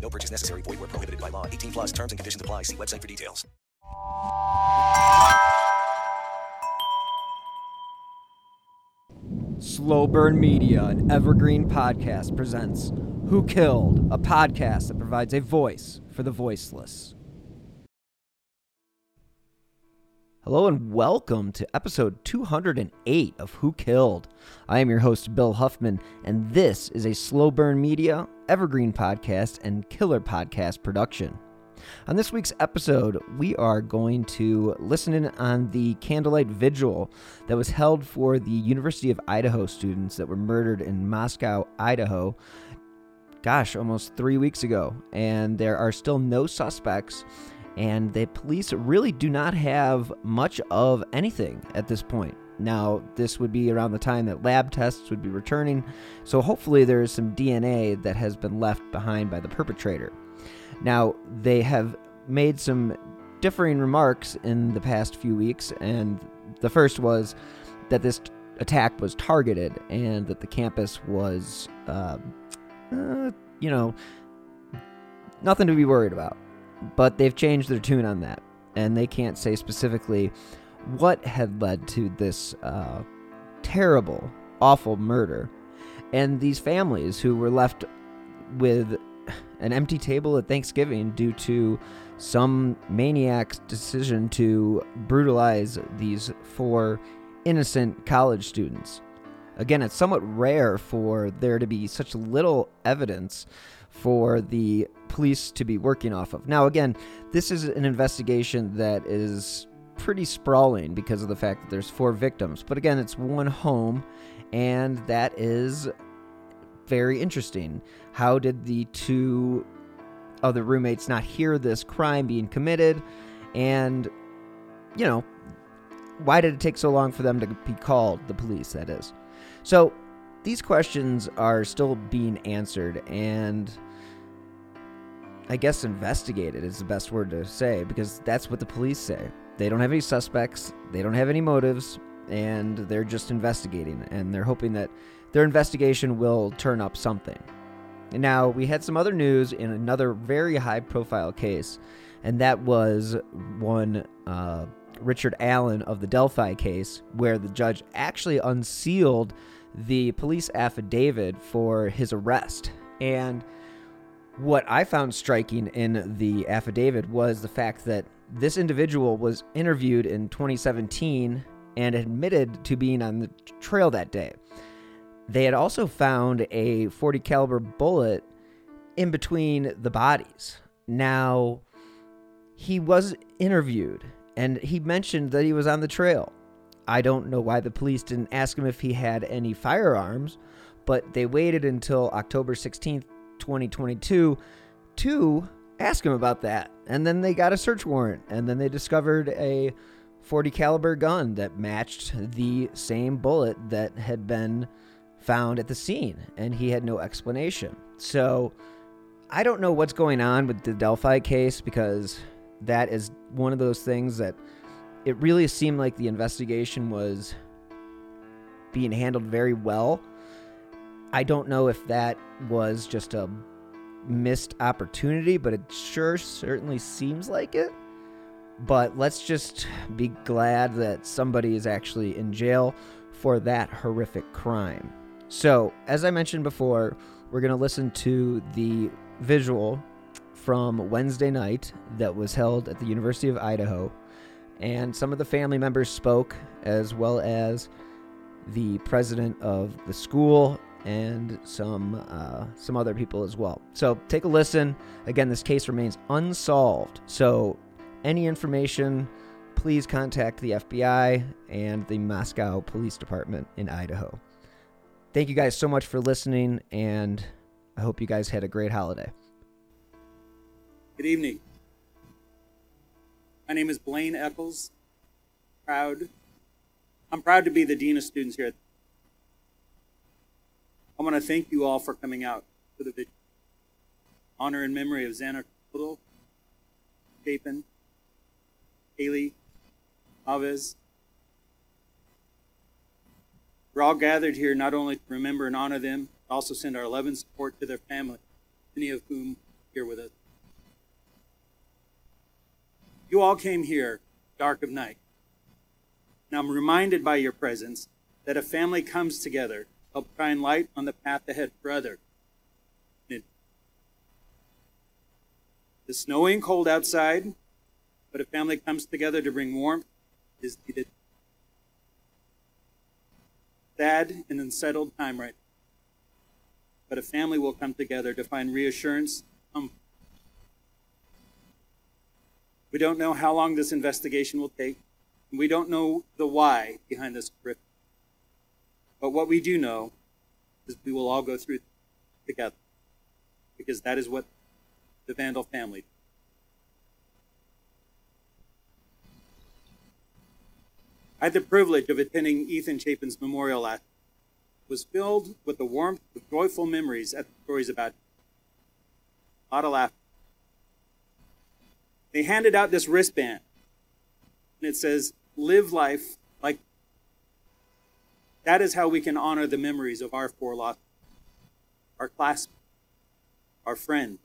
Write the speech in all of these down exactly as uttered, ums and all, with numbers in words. No purchase necessary. Void where prohibited by law. eighteen plus terms and conditions apply. See website for details. Slow Burn Media, an evergreen podcast, presents Who Killed?, a podcast that provides a voice for the voiceless. Hello and welcome to episode two hundred eight of Who Killed? I am your host, Bill Huffman, and this is a Slow Burn Media, evergreen podcast, and killer podcast production. On this week's episode, we are going to listen in on the candlelight vigil that was held for the University of Idaho students that were murdered in Moscow, Idaho, gosh, almost three weeks ago, and there are still no suspects, and the police really do not have much of anything at this point. Now, this would be around the time that lab tests would be returning, so hopefully there is some D N A that has been left behind by the perpetrator. Now, they have made some differing remarks in the past few weeks, and the first was that this t- attack was targeted and that the campus was, uh, uh, you know, nothing to be worried about. But they've changed their tune on that, and they can't say specifically what had led to this uh, terrible, awful murder. And these families who were left with an empty table at Thanksgiving due to some maniac's decision to brutalize these four innocent college students. Again, it's somewhat rare for there to be such little evidence for the police to be working off of. Now, again, this is an investigation that is pretty sprawling because of the fact that there's four victims. But again, it's one home, and that is very interesting. How did the two other roommates not hear this crime being committed? And, you know, why did it take so long for them to be called, the police, that is? So these questions are still being answered, and I guess investigated is the best word to say, because that's what the police say. They don't have any suspects, they don't have any motives, and they're just investigating, and they're hoping that their investigation will turn up something. And now, we had some other news in another very high-profile case, and that was one uh, Richard Allen of the Delphi case, where the judge actually unsealed the police affidavit for his arrest. And what I found striking in the affidavit was the fact that this individual was interviewed in twenty seventeen and admitted to being on the trail that day. They had also found a forty caliber bullet in between the bodies. Now, he was interviewed, and he mentioned that he was on the trail. I don't know why the police didn't ask him if he had any firearms, but they waited until October sixteenth, twenty twenty-two to ask him about that. And then they got a search warrant, and then they discovered a forty caliber gun that matched the same bullet that had been found at the scene, and he had no explanation. So I don't know what's going on with the Delphi case, because that is one of those things that it really seemed like the investigation was being handled very well. I don't know if that was just a missed opportunity, but it sure certainly seems like it. But let's just be glad that somebody is actually in jail for that horrific crime. So, as I mentioned before, we're going to listen to the visual from Wednesday night that was held at the University of Idaho, and some of the family members spoke, as well as the president of the school and some uh, some other people as well. So take a listen. Again, this case remains unsolved. So any information, please contact the F B I and the Moscow Police Department in Idaho. Thank you guys so much for listening, and I hope you guys had a great holiday. Good evening. My name is Blaine Eccles. Proud. I'm proud to be the Dean of Students here. I want to thank you all for coming out for the vigil. Honor and memory of Xana Kernodle, Chapin, Kaylee, Aves. We're all gathered here not only to remember and honor them, but also send our love and support to their family, many of whom are here with us. You all came here, dark of night. And I'm reminded by your presence that a family comes together to help shine light on the path ahead for others. It's snowy and cold outside, but a family comes together to bring warmth is needed. Sad and unsettled time right now. But a family will come together to find reassurance. Um, we don't know how long this investigation will take, and we don't know the why behind this grift. But what we do know is we will all go through together, because that is what the Vandal family did. I had the privilege of attending Ethan Chapin's memorial last year. It was filled with the warmth of joyful memories at the stories about him. A lot of laughter. They handed out this wristband, and it says, "Live life like." That is how we can honor the memories of our four lost, our classmates, our friends.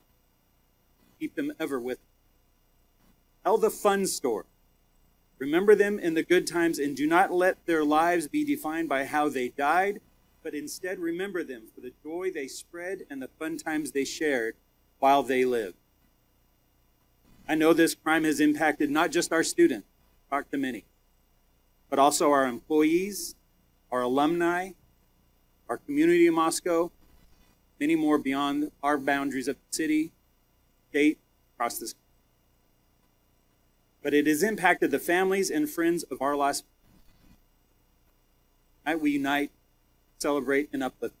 Keep them ever with us. Tell the fun story. Remember them in the good times and do not let their lives be defined by how they died, but instead remember them for the joy they spread and the fun times they shared while they lived. I know this crime has impacted not just our students, talked to many, but also our employees, our alumni, our community in Moscow, many more beyond our boundaries of the city, state, across this country. But it has impacted the families and friends of our lost. Tonight we unite, celebrate, and uplift.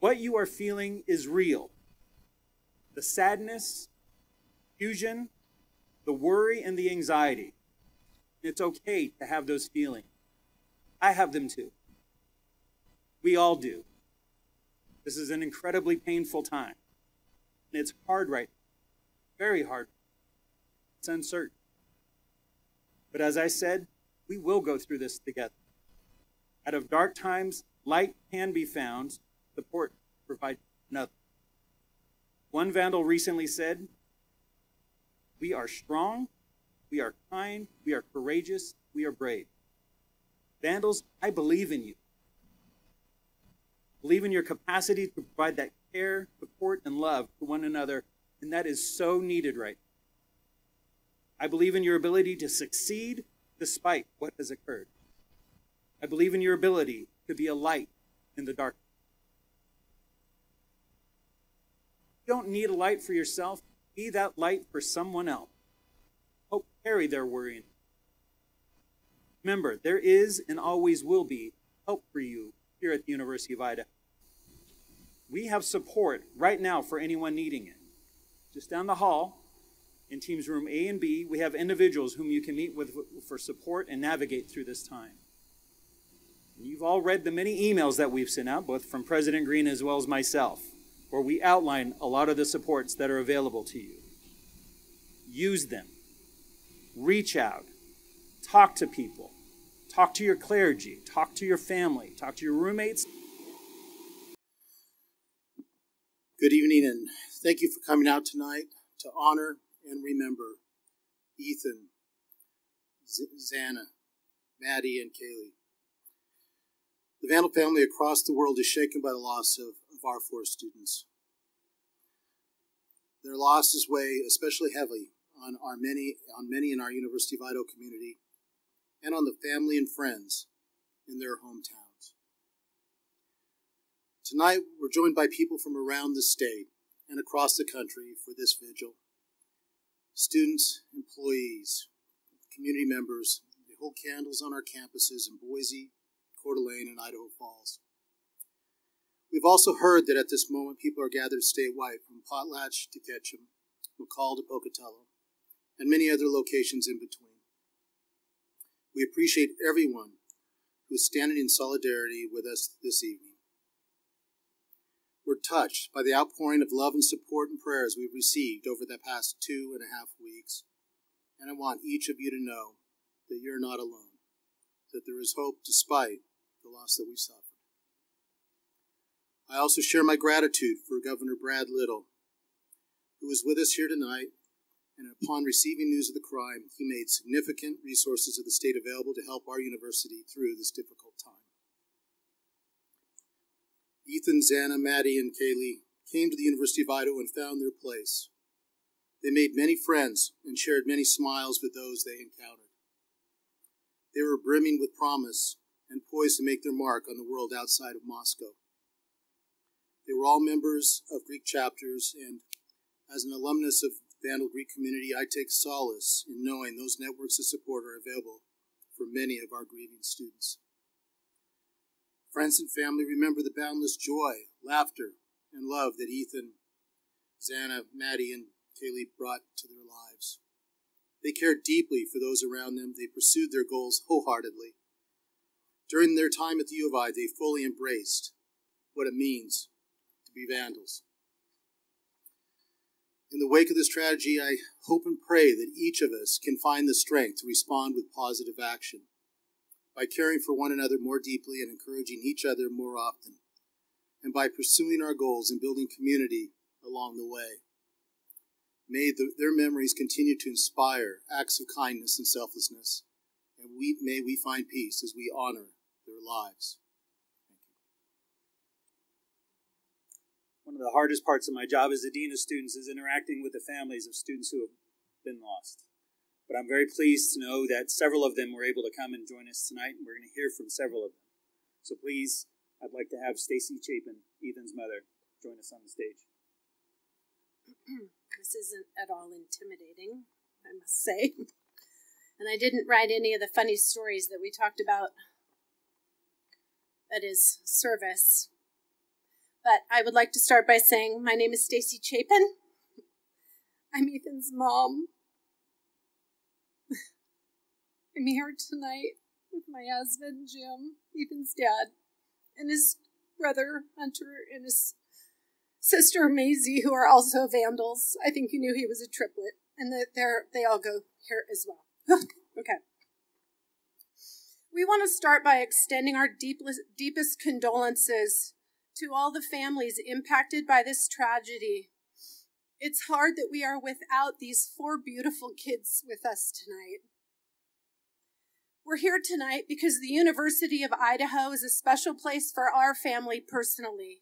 What you are feeling is real. The sadness, confusion, the worry, and the anxiety. It's okay to have those feelings. I have them too. We all do. This is an incredibly painful time. And it's hard right now, very hard. It's uncertain. But as I said, we will go through this together. Out of dark times, light can be found, support provides another. One vandal recently said, "We are strong, we are kind, we are courageous, we are brave. Vandals, I believe in you. Believe in your capacity to provide that care, support, and love to one another, and that is so needed right now. I believe in your ability to succeed despite what has occurred. I believe in your ability to be a light in the darkness. You don't need a light for yourself. Be that light for someone else. Help carry their worry. Remember, there is and always will be help for you here at the University of Idaho. We have support right now for anyone needing it. Just down the hall, in teams room A and B, we have individuals whom you can meet with for support and navigate through this time. And you've all read the many emails that we've sent out, both from President Green as well as myself, where we outline a lot of the supports that are available to you. Use them. Reach out. Talk to people. Talk to your clergy. Talk to your family. Talk to your roommates. Good evening, and thank you for coming out tonight to honor and remember Ethan, Z- Xana, Maddie, and Kaylee. The Vandal family across the world is shaken by the loss of, of our four students. Their losses weigh especially heavily on our many, on many in our University of Idaho community and on the family and friends in their hometowns. Tonight, we're joined by people from around the state and across the country for this vigil. Students, employees, community members, they hold candles on our campuses in Boise, Coeur d'Alene, and Idaho Falls. We've also heard that at this moment people are gathered statewide from Potlatch to Ketchum, McCall to Pocatello, and many other locations in between. We appreciate everyone who is standing in solidarity with us this evening. We're touched by the outpouring of love and support and prayers we've received over the past two and a half weeks, and I want each of you to know that you're not alone, that there is hope despite the loss that we suffered. I also share my gratitude for Governor Brad Little, who is with us here tonight, and upon receiving news of the crime, he made significant resources of the state available to help our university through this difficult time. Ethan, Xana, Maddie, and Kaylee came to the University of Idaho and found their place. They made many friends and shared many smiles with those they encountered. They were brimming with promise and poised to make their mark on the world outside of Moscow. They were all members of Greek chapters, and as an alumnus of Vandal Greek community, I take solace in knowing those networks of support are available for many of our grieving students. Friends and family remember the boundless joy, laughter, and love that Ethan, Xana, Maddie, and Kaylee brought to their lives. They cared deeply for those around them. They pursued their goals wholeheartedly. During their time at the U of I, they fully embraced what it means to be Vandals. In the wake of this tragedy, I hope and pray that each of us can find the strength to respond with positive action, by caring for one another more deeply and encouraging each other more often, and by pursuing our goals and building community along the way. May the, their memories continue to inspire acts of kindness and selflessness, and we, may we find peace as we honor their lives. Thank you. One of the hardest parts of my job as a dean of students is interacting with the families of students who have been lost. But I'm very pleased to know that several of them were able to come and join us tonight, and we're going to hear from several of them. So please, I'd like to have Stacey Chapin, Ethan's mother, join us on the stage. This isn't at all intimidating, I must say. And I didn't write any of the funny stories that we talked about, that is, service. But I would like to start by saying, my name is Stacey Chapin. I'm Ethan's mom. I'm here tonight with my husband, Jim, Ethan's dad, and his brother, Hunter, and his sister, Maisie, who are also Vandals. I think you knew he was a triplet, and that they're, they all go here as well. Okay. We want to start by extending our deepest, deepest condolences to all the families impacted by this tragedy. It's hard that we are without these four beautiful kids with us tonight. We're here tonight because the University of Idaho is a special place for our family personally.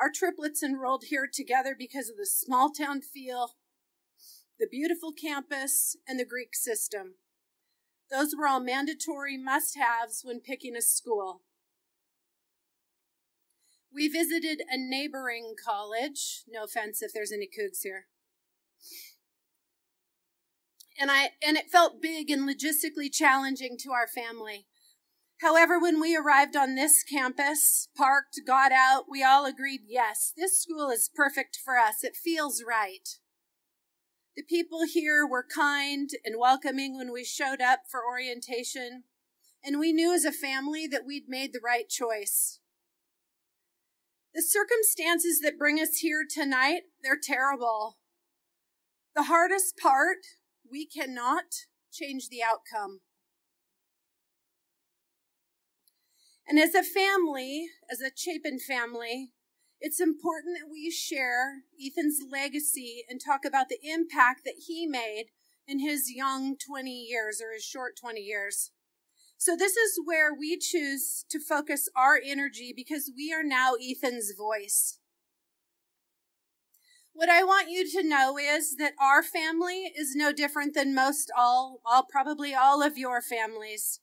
Our triplets enrolled here together because of the small town feel, the beautiful campus, and the Greek system. Those were all mandatory must-haves when picking a school. We visited a neighboring college, no offense if there's any cougs here, And I and it felt big and logistically challenging to our family. However, when we arrived on this campus, parked, got out, we all agreed, yes, this school is perfect for us. It feels right. The people here were kind and welcoming when we showed up for orientation, and we knew as a family that we'd made the right choice. The circumstances that bring us here tonight, they're terrible. The hardest part, we cannot change the outcome. And as a family, as a Chapin family, it's important that we share Ethan's legacy and talk about the impact that he made in his young twenty years or his short twenty years. So this is where we choose to focus our energy because we are now Ethan's voice. What I want you to know is that our family is no different than most all, all, probably all of your families.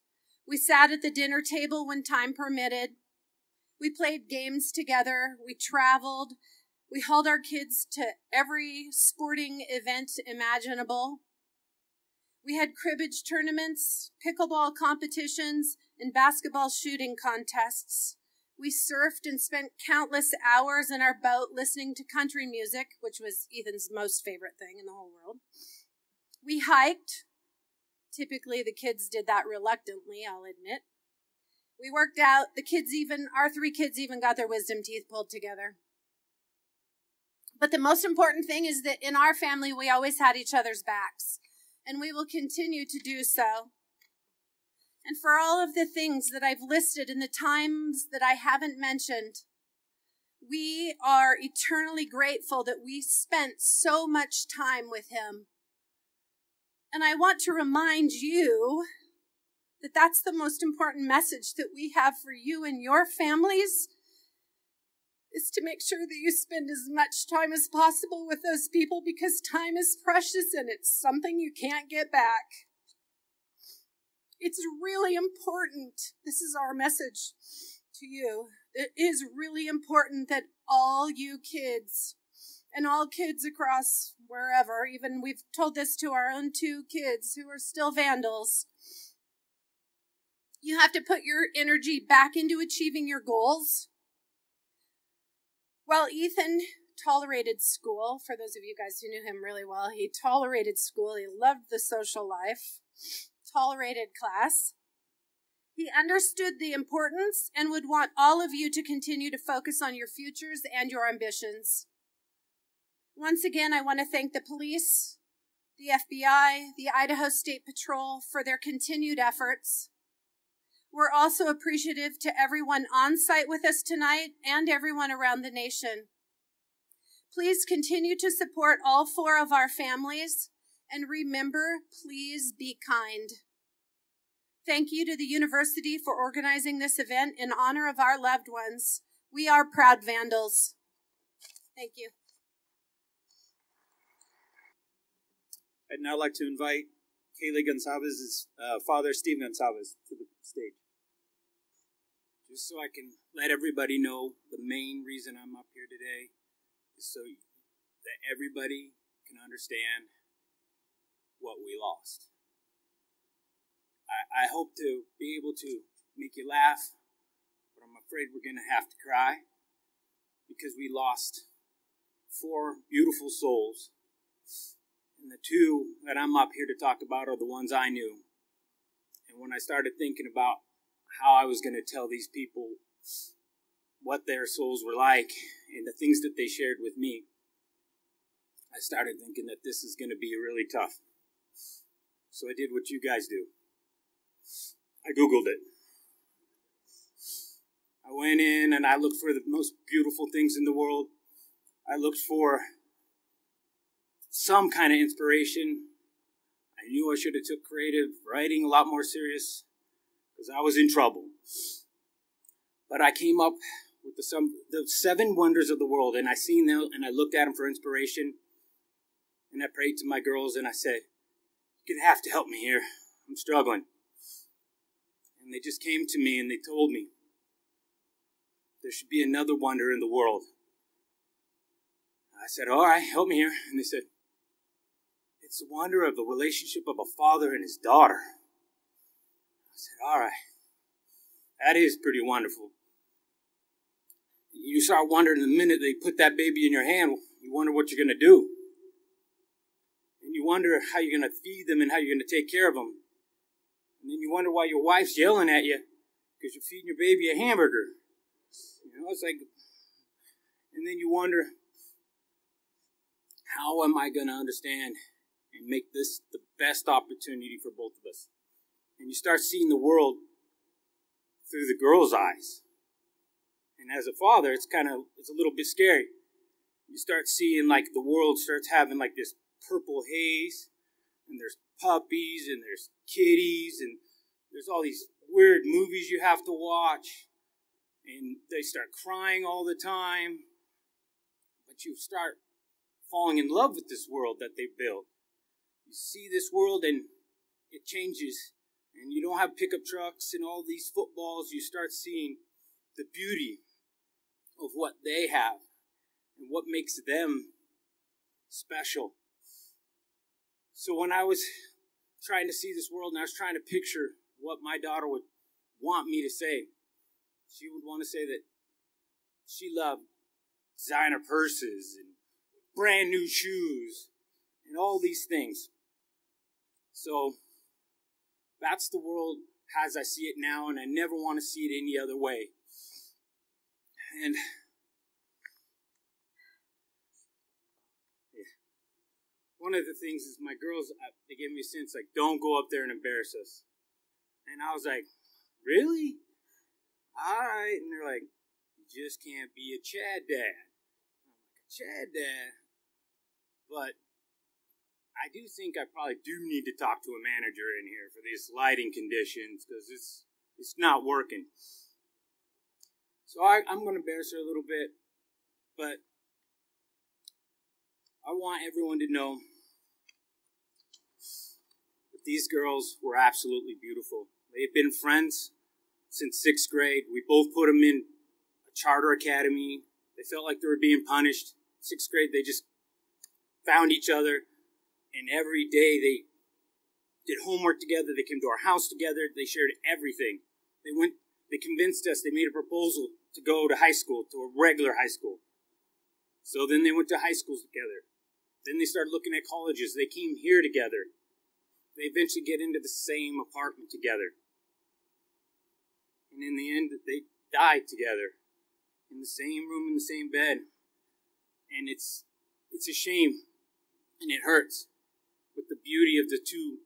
We sat at the dinner table when time permitted. We played games together. We traveled. We hauled our kids to every sporting event imaginable. We had cribbage tournaments, pickleball competitions, and basketball shooting contests. We surfed and spent countless hours in our boat listening to country music, which was Ethan's most favorite thing in the whole world. We hiked. Typically, the kids did that reluctantly, I'll admit. We worked out. The kids even, our three kids even got their wisdom teeth pulled together. But the most important thing is that in our family, we always had each other's backs, and we will continue to do so. And for all of the things that I've listed and the times that I haven't mentioned, we are eternally grateful that we spent so much time with him. And I want to remind you that that's the most important message that we have for you and your families, is to make sure that you spend as much time as possible with those people, because time is precious and it's something you can't get back. It's really important. This is our message to you. It is really important that all you kids, and all kids across wherever, even we've told this to our own two kids who are still vandals, you have to put your energy back into achieving your goals. Well, Ethan tolerated school. For those of you guys who knew him really well, he tolerated school. He loved the social life, tolerated class. He understood the importance and would want all of you to continue to focus on your futures and your ambitions. Once again, I want to thank the police, the F B I, the Idaho State Patrol for their continued efforts. We're also appreciative to everyone on site with us tonight and everyone around the nation. Please continue to support all four of our families, and remember, please be kind. Thank you to the university for organizing this event in honor of our loved ones. We are proud vandals. Thank you. I'd now like to invite Kaylee Gonzalez's uh, father, Steve Gonzalez, to the stage. Just so I can let everybody know, the main reason I'm up here today is so that everybody can understand what we lost. I, I hope to be able to make you laugh, but I'm afraid we're going to have to cry, because we lost four beautiful souls. And the two that I'm up here to talk about are the ones I knew. And when I started thinking about how I was going to tell these people what their souls were like and the things that they shared with me, I started thinking that this is going to be really tough. So I did what you guys do. I Googled it. I went in and I looked for the most beautiful things in the world. I looked for some kind of inspiration. I knew I should have took creative writing a lot more serious, because I was in trouble. But I came up with the, some, the seven wonders of the world, and I seen them, and I looked at them for inspiration. And I prayed to my girls, and I said, "You're gonna have to help me here. I'm struggling." And they just came to me, and they told me there should be another wonder in the world. I said, "All right, help me here." And they said, "It's the wonder of the relationship of a father and his daughter." I said, "All right, that is pretty wonderful." You start wondering the minute they put that baby in your hand, you wonder what you're going to do. And you wonder how you're going to feed them and how you're going to take care of them. And then you wonder why your wife's yelling at you because you're feeding your baby a hamburger. You know, it's like, and then you wonder, how am I going to understand and make this the best opportunity for both of us? And you start seeing the world through the girl's eyes. And as a father, it's kind of, it's a little bit scary. You start seeing like the world starts having like this purple haze, and there's puppies, and there's kitties, and there's all these weird movies you have to watch. And they start crying all the time. But you start falling in love with this world that they built. You see this world and it changes, and you don't have pickup trucks and all these footballs. You start seeing the beauty of what they have and what makes them special. So when I was trying to see this world and I was trying to picture what my daughter would want me to say, she would want to say that she loved designer purses and brand new shoes, and all these things. So that's the world as I see it now, and I never want to see it any other way. And one of the things is my girls, they gave me a sense like, don't go up there and embarrass us. And I was like, really? All right. And they're like, you just can't be a Chad dad. I'm like, a Chad dad? But I do think I probably do need to talk to a manager in here for these lighting conditions, because it's, it's not working. So I, I'm going to embarrass her a little bit, but I want everyone to know that these girls were absolutely beautiful. They've been friends since sixth grade. We both put them in a charter academy. They felt like they were being punished. Sixth grade, they just found each other. And every day they did homework together. They came to our house together. They shared everything. They went. They convinced us. They made a proposal to go to high school, to a regular high school. So then they went to high schools together. Then they started looking at colleges. They came here together. They eventually get into the same apartment together. And in the end, they died together in the same room, in the same bed. And it's it's a shame, and it hurts. But the beauty of the two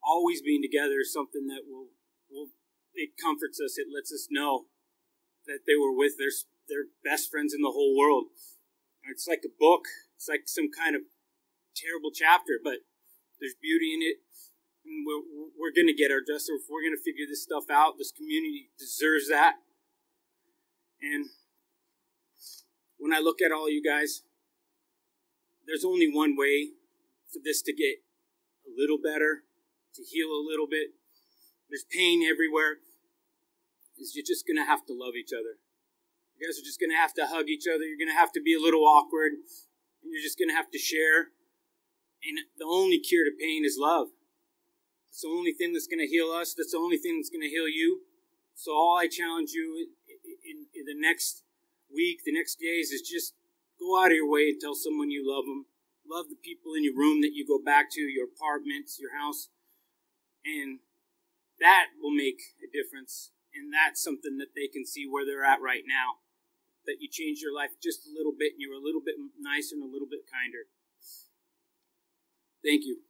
always being together is something that will, will it comforts us. It lets us know that they were with their their best friends in the whole world. And it's like a book. It's like some kind of terrible chapter, but there's beauty in it. And we're, we're going to get our justice. If we're going to figure this stuff out, this community deserves that. And when I look at all you guys, there's only one way for this to get a little better, to heal a little bit. There's pain everywhere. Is you're just going to have to love each other. You guys are just going to have to hug each other. You're going to have to be a little awkward. And you're just going to have to share. And the only cure to pain is love. It's the only thing that's going to heal us. That's the only thing that's going to heal you. So all I challenge you in, in, in the next week, the next days, is just go out of your way and tell someone you love them. Love the people in your room that you go back to, your apartments, your house. And that will make a difference. And that's something that they can see where they're at right now. That you changed your life just a little bit, and you were a little bit nicer and a little bit kinder. Thank you.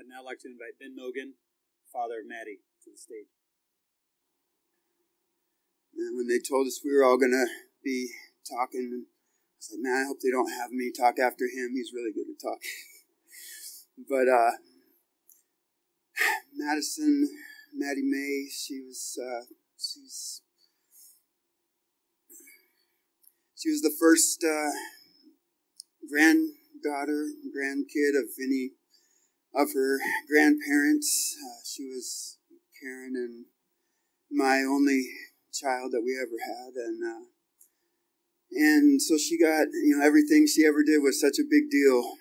I'd now like to invite Ben Mogan, father of Maddie, to the stage. And when they told us we were all going to be talking, I was like, man, I hope they don't have me talk after him. He's really good at talking. But uh, Madison, Maddie May, she was, uh, she's, she was the first uh, granddaughter, grandkid of any of her grandparents. Uh, she was Karen and my only child that we ever had, and uh, and so she got, you know, everything she ever did was such a big deal,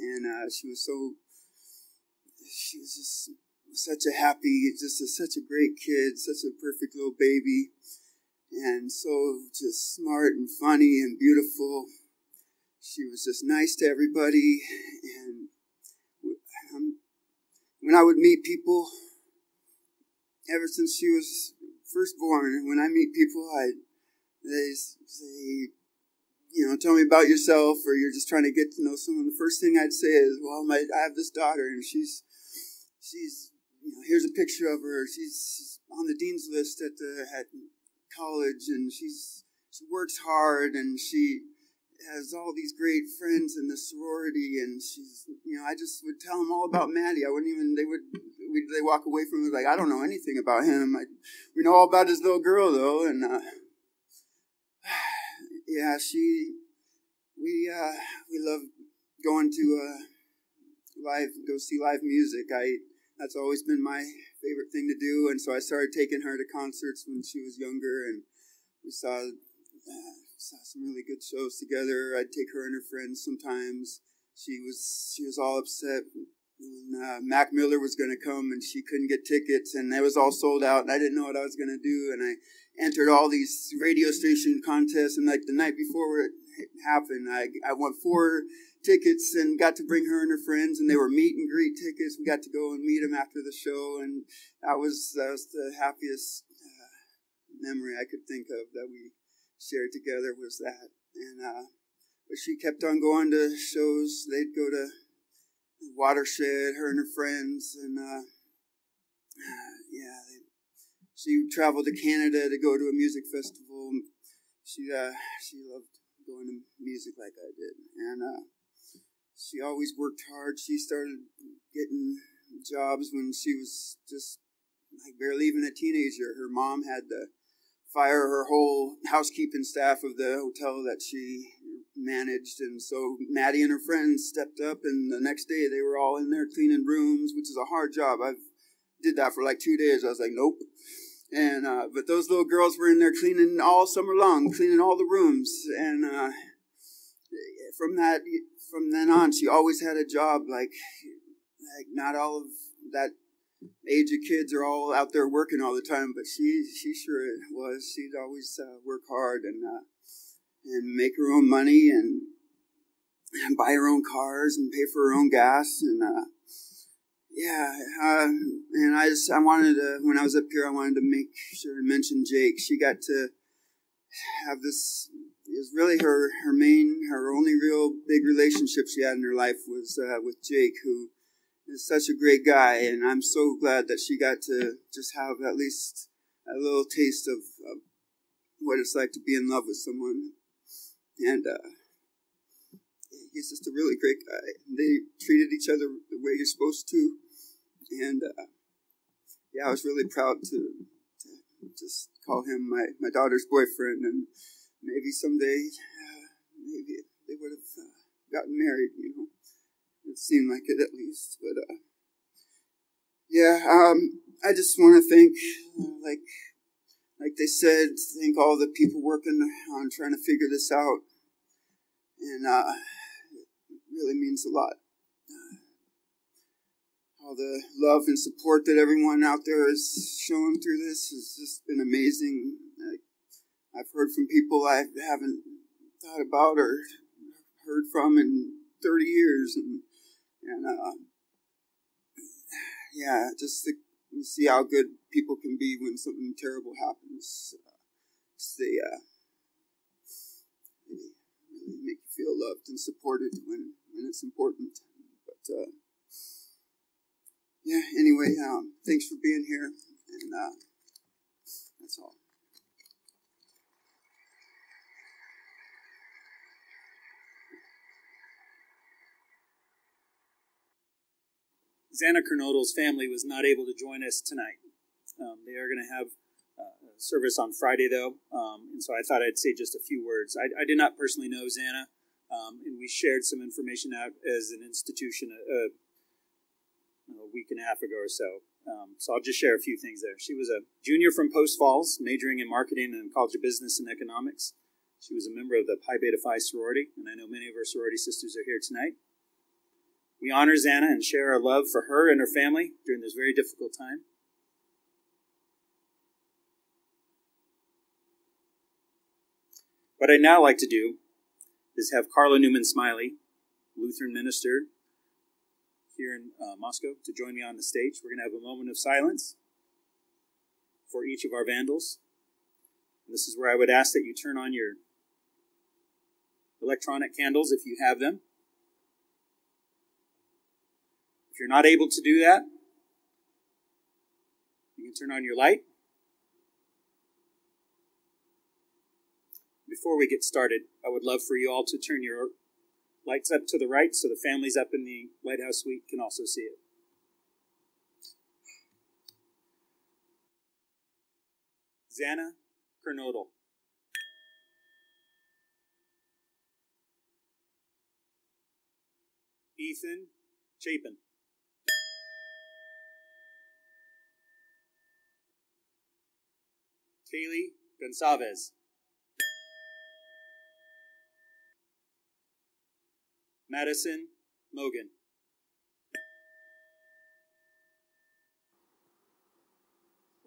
and uh, she was so. She was just such a happy, just a, such a great kid, such a perfect little baby, and so just smart and funny and beautiful. She was just nice to everybody, and um, when I would meet people, ever since she was first born, when I meet people, I they say, you know, tell me about yourself, or you're just trying to get to know someone. The first thing I'd say is, well, my, I have this daughter, and she's She's, you know, here's a picture of her. She's, she's on the dean's list at the at college, and she's she works hard, and she has all these great friends in the sorority, and she's, you know, I just would tell them all about Maddie. I wouldn't even, they would, we'd, they walk away from it like, I don't know anything about him. I, we know all about his little girl, though, and, uh, yeah, she, we, uh, we love going to, uh, live, go see live music. I, that's always been my favorite thing to do, and so I started taking her to concerts when she was younger, and we saw uh, saw some really good shows together. I'd take her and her friends sometimes. She was she was all upset And, uh, Mac Miller was going to come, and she couldn't get tickets, and it was all sold out, and I didn't know what I was going to do, and I entered all these radio station contests, and like the night before it happened, I, I won four tickets and got to bring her and her friends, and they were meet and greet tickets. We got to go and meet them after the show, and that was, that was the happiest uh, memory I could think of that we shared together was that. And uh, but she kept on going to shows. They'd go to Watershed, her and her friends, and uh, yeah, they, she traveled to Canada to go to a music festival. She uh, she loved going to music like I did, and uh, she always worked hard. She started getting jobs when she was just like barely even a teenager. Her mom had to fire her whole housekeeping staff of the hotel that she managed, and so Maddie and her friends stepped up, and the next day they were all in there cleaning rooms, which is a hard job. I did that for like two days. I was like, nope. And uh, but those little girls were in there cleaning all summer long, cleaning all the rooms. And uh, from that, from then on, she always had a job. Like, like not all of that age of kids are all out there working all the time, but she, she sure was. She'd always uh, work hard and. Uh, And make her own money, and, and buy her own cars, and pay for her own gas, and uh, yeah. Uh, and I just I wanted to when I was up here, I wanted to make sure and mention Jake. She got to have this. It was really her her main, her only real big relationship she had in her life was uh, with Jake, who is such a great guy, and I'm so glad that she got to just have at least a little taste of, of what it's like to be in love with someone. And uh, he's just a really great guy. They treated each other the way you're supposed to. And uh, yeah, I was really proud to, to just call him my, my daughter's boyfriend. And maybe someday, uh, maybe they would have uh, gotten married, you know. It seemed like it at least. But uh, yeah, um, I just want to thank, uh, like, Like they said, thank all the people working on trying to figure this out. And uh, it really means a lot. All the love and support that everyone out there is showing through this has just been amazing. Like, I've heard from people I haven't thought about or heard from in thirty years. And, and uh, yeah, just the You see how good people can be when something terrible happens. Uh, they, uh, they really make you feel loved and supported when, when it's important. But uh, yeah, anyway, um, thanks for being here, and uh, that's all. Xana Kernodle's family was not able to join us tonight. Um, they are going to have uh, a service on Friday, though, um, and so I thought I'd say just a few words. I, I did not personally know Xana, um, and we shared some information out as an institution a, a, a week and a half ago or so, um, so I'll just share a few things there. She was a junior from Post Falls, majoring in marketing and College of Business and Economics. She was a member of the Pi Beta Phi sorority, and I know many of her sorority sisters are here tonight. We honor Xana and share our love for her and her family during this very difficult time. What I'd now like to do is have Carla Newman Smiley, Lutheran minister here in uh, Moscow, to join me on the stage. We're going to have a moment of silence for each of our vandals. And this is where I would ask that you turn on your electronic candles if you have them. If you're not able to do that, you can turn on your light. Before we get started, I would love for you all to turn your lights up to the right so the families up in the lighthouse suite can also see it. Xana Kernodle. Ethan Chapin. Kaylee Gonzalez. Madison Logan.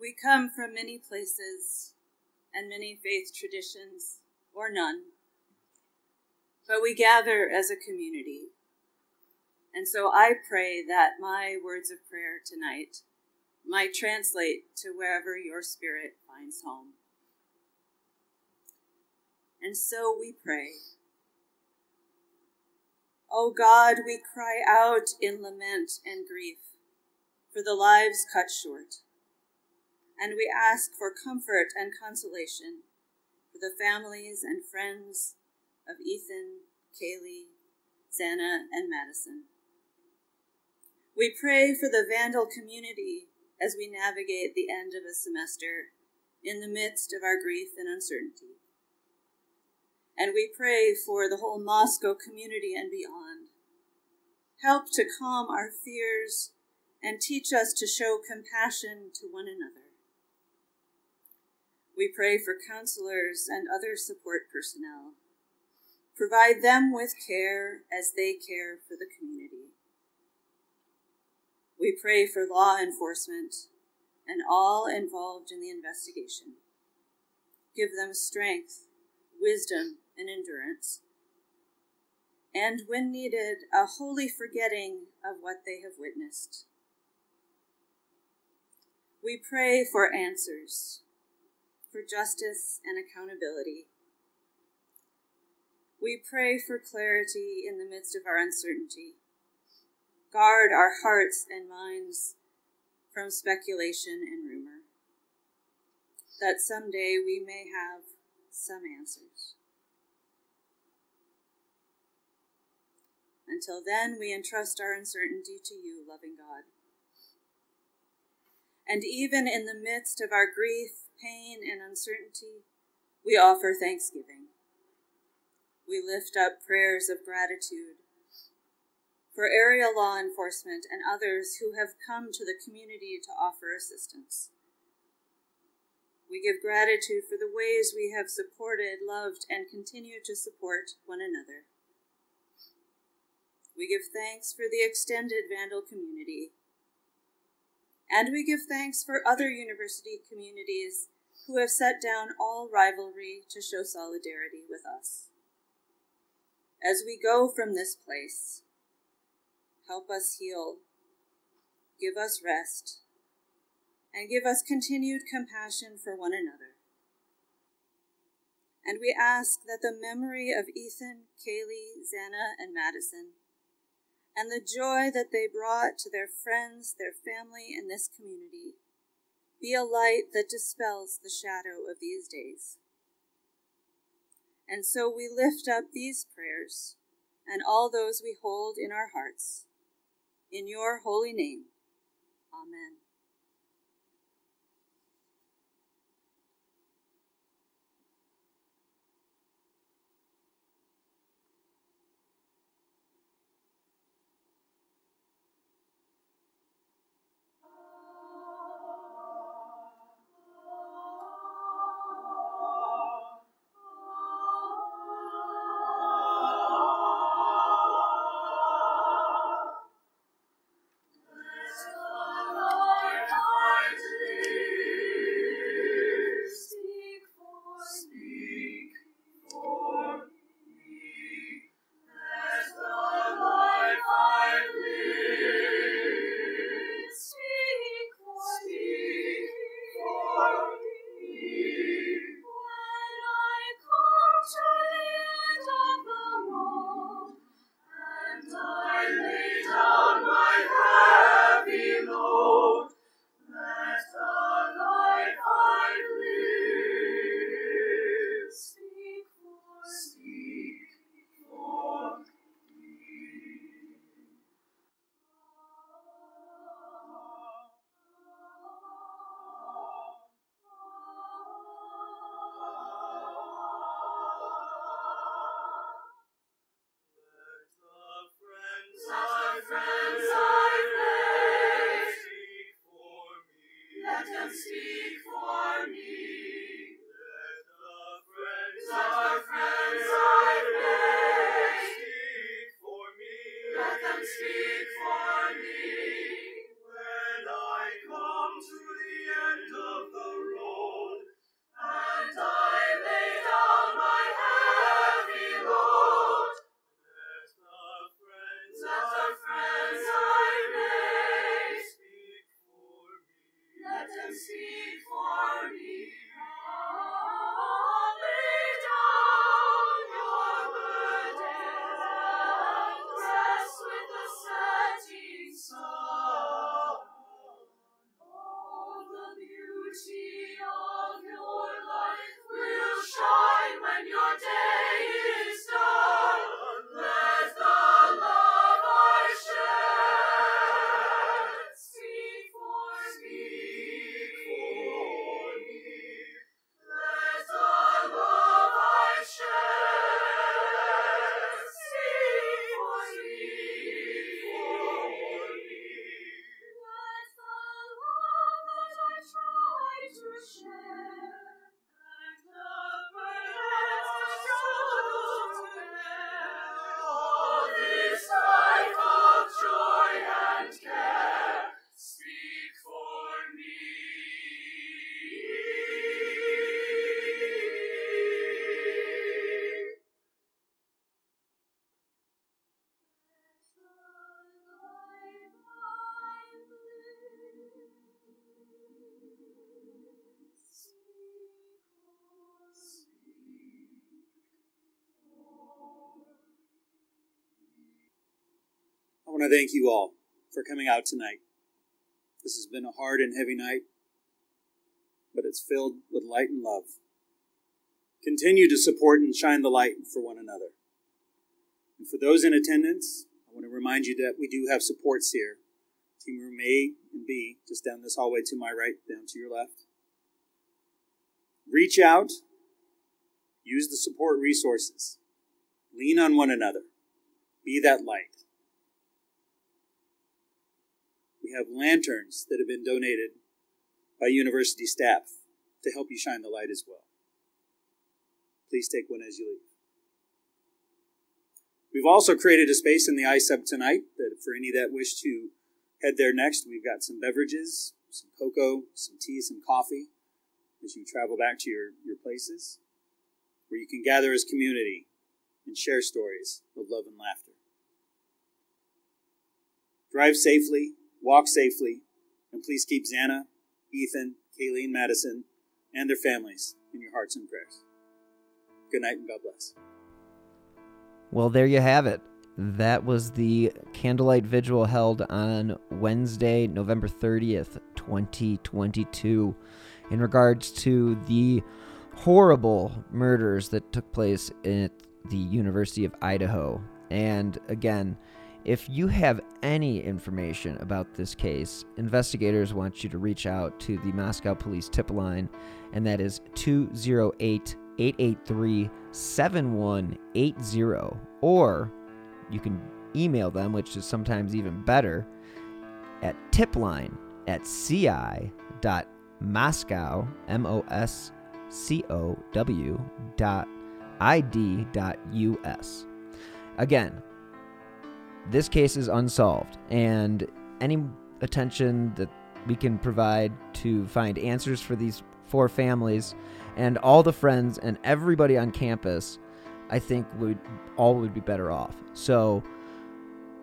We come from many places and many faith traditions, or none, but we gather as a community. And so I pray that my words of prayer tonight might translate to wherever your spirit finds home. And so we pray. O God, we cry out in lament and grief for the lives cut short, and we ask for comfort and consolation for the families and friends of Ethan, Kaylee, Xana, and Madison. We pray for the Vandal community as we navigate the end of a semester in the midst of our grief and uncertainty. And we pray for the whole Moscow community and beyond. Help to calm our fears and teach us to show compassion to one another. We pray for counselors and other support personnel. Provide them with care as they care for the community. We pray for law enforcement and all involved in the investigation. Give them strength, wisdom, and endurance, and when needed, a holy forgetting of what they have witnessed. We pray for answers, for justice and accountability. We pray for clarity in the midst of our uncertainty. Guard our hearts and minds from speculation and rumor, that someday we may have some answers. Until then, we entrust our uncertainty to you, loving God. And even in the midst of our grief, pain, and uncertainty, we offer thanksgiving. We lift up prayers of gratitude for area law enforcement and others who have come to the community to offer assistance. We give gratitude for the ways we have supported, loved, and continue to support one another. We give thanks for the extended Vandal community. And we give thanks for other university communities who have set down all rivalry to show solidarity with us. As we go from this place, help us heal, give us rest, and give us continued compassion for one another. And we ask that the memory of Ethan, Kaylee, Xana, and Madison, and the joy that they brought to their friends, their family, and this community, be a light that dispels the shadow of these days. And so we lift up these prayers and all those we hold in our hearts. In your holy name, amen. when your day is done, let the love I shed speak for speak for me. Let the love I shed speak for speak for me. Let the love that I tried to share and the life of joy and care, speak for me. I want to thank you all for coming out tonight. This has been a hard and heavy night, but it's filled with light and love. Continue to support and shine the light for one another. And for those in attendance, I want to remind you that we do have supports here. Team room A and B, just down this hallway to my right, down to your left. Reach out. Use the support resources. Lean on one another. Be that light. We have lanterns that have been donated by university staff to help you shine the light as well. Please take one as you leave. We've also created a space in the I S E B tonight that for any that wish to head there next, we've got some beverages, some cocoa, some tea, some coffee as you travel back to your, your places where you can gather as community and share stories of love and laughter. Drive safely. Walk safely, and please keep Xana, Ethan, Kaylee, and Madison, and their families in your hearts and prayers. Good night, and God bless. Well, there you have it. That was the Candlelight Vigil held on Wednesday, November thirtieth, twenty twenty-two, in regards to the horrible murders that took place at the University of Idaho. And again, if you have any information about this case, investigators want you to reach out to the Moscow Police tip line, and that is two oh eight, eight eight three, seven one eight zero. Or you can email them, which is sometimes even better, at tipline at c i dot moscow, M O S C O W, dot I D dot U S. Again, this case is unsolved, and any attention that we can provide to find answers for these four families and all the friends and everybody on campus, I think would all would be better off. So,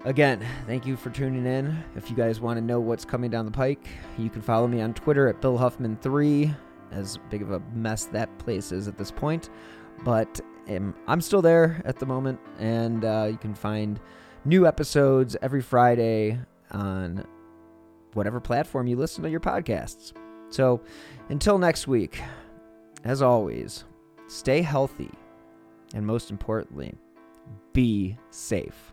again, thank you for tuning in. If you guys want to know what's coming down the pike, you can follow me on Twitter at Bill Huffman three, as big of a mess that place is at this point. But um, I'm still there at the moment, and uh, you can find new episodes every Friday on whatever platform you listen to your podcasts. So until next week, as always, stay healthy and most importantly, be safe.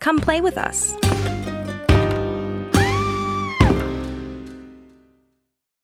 Come play with us.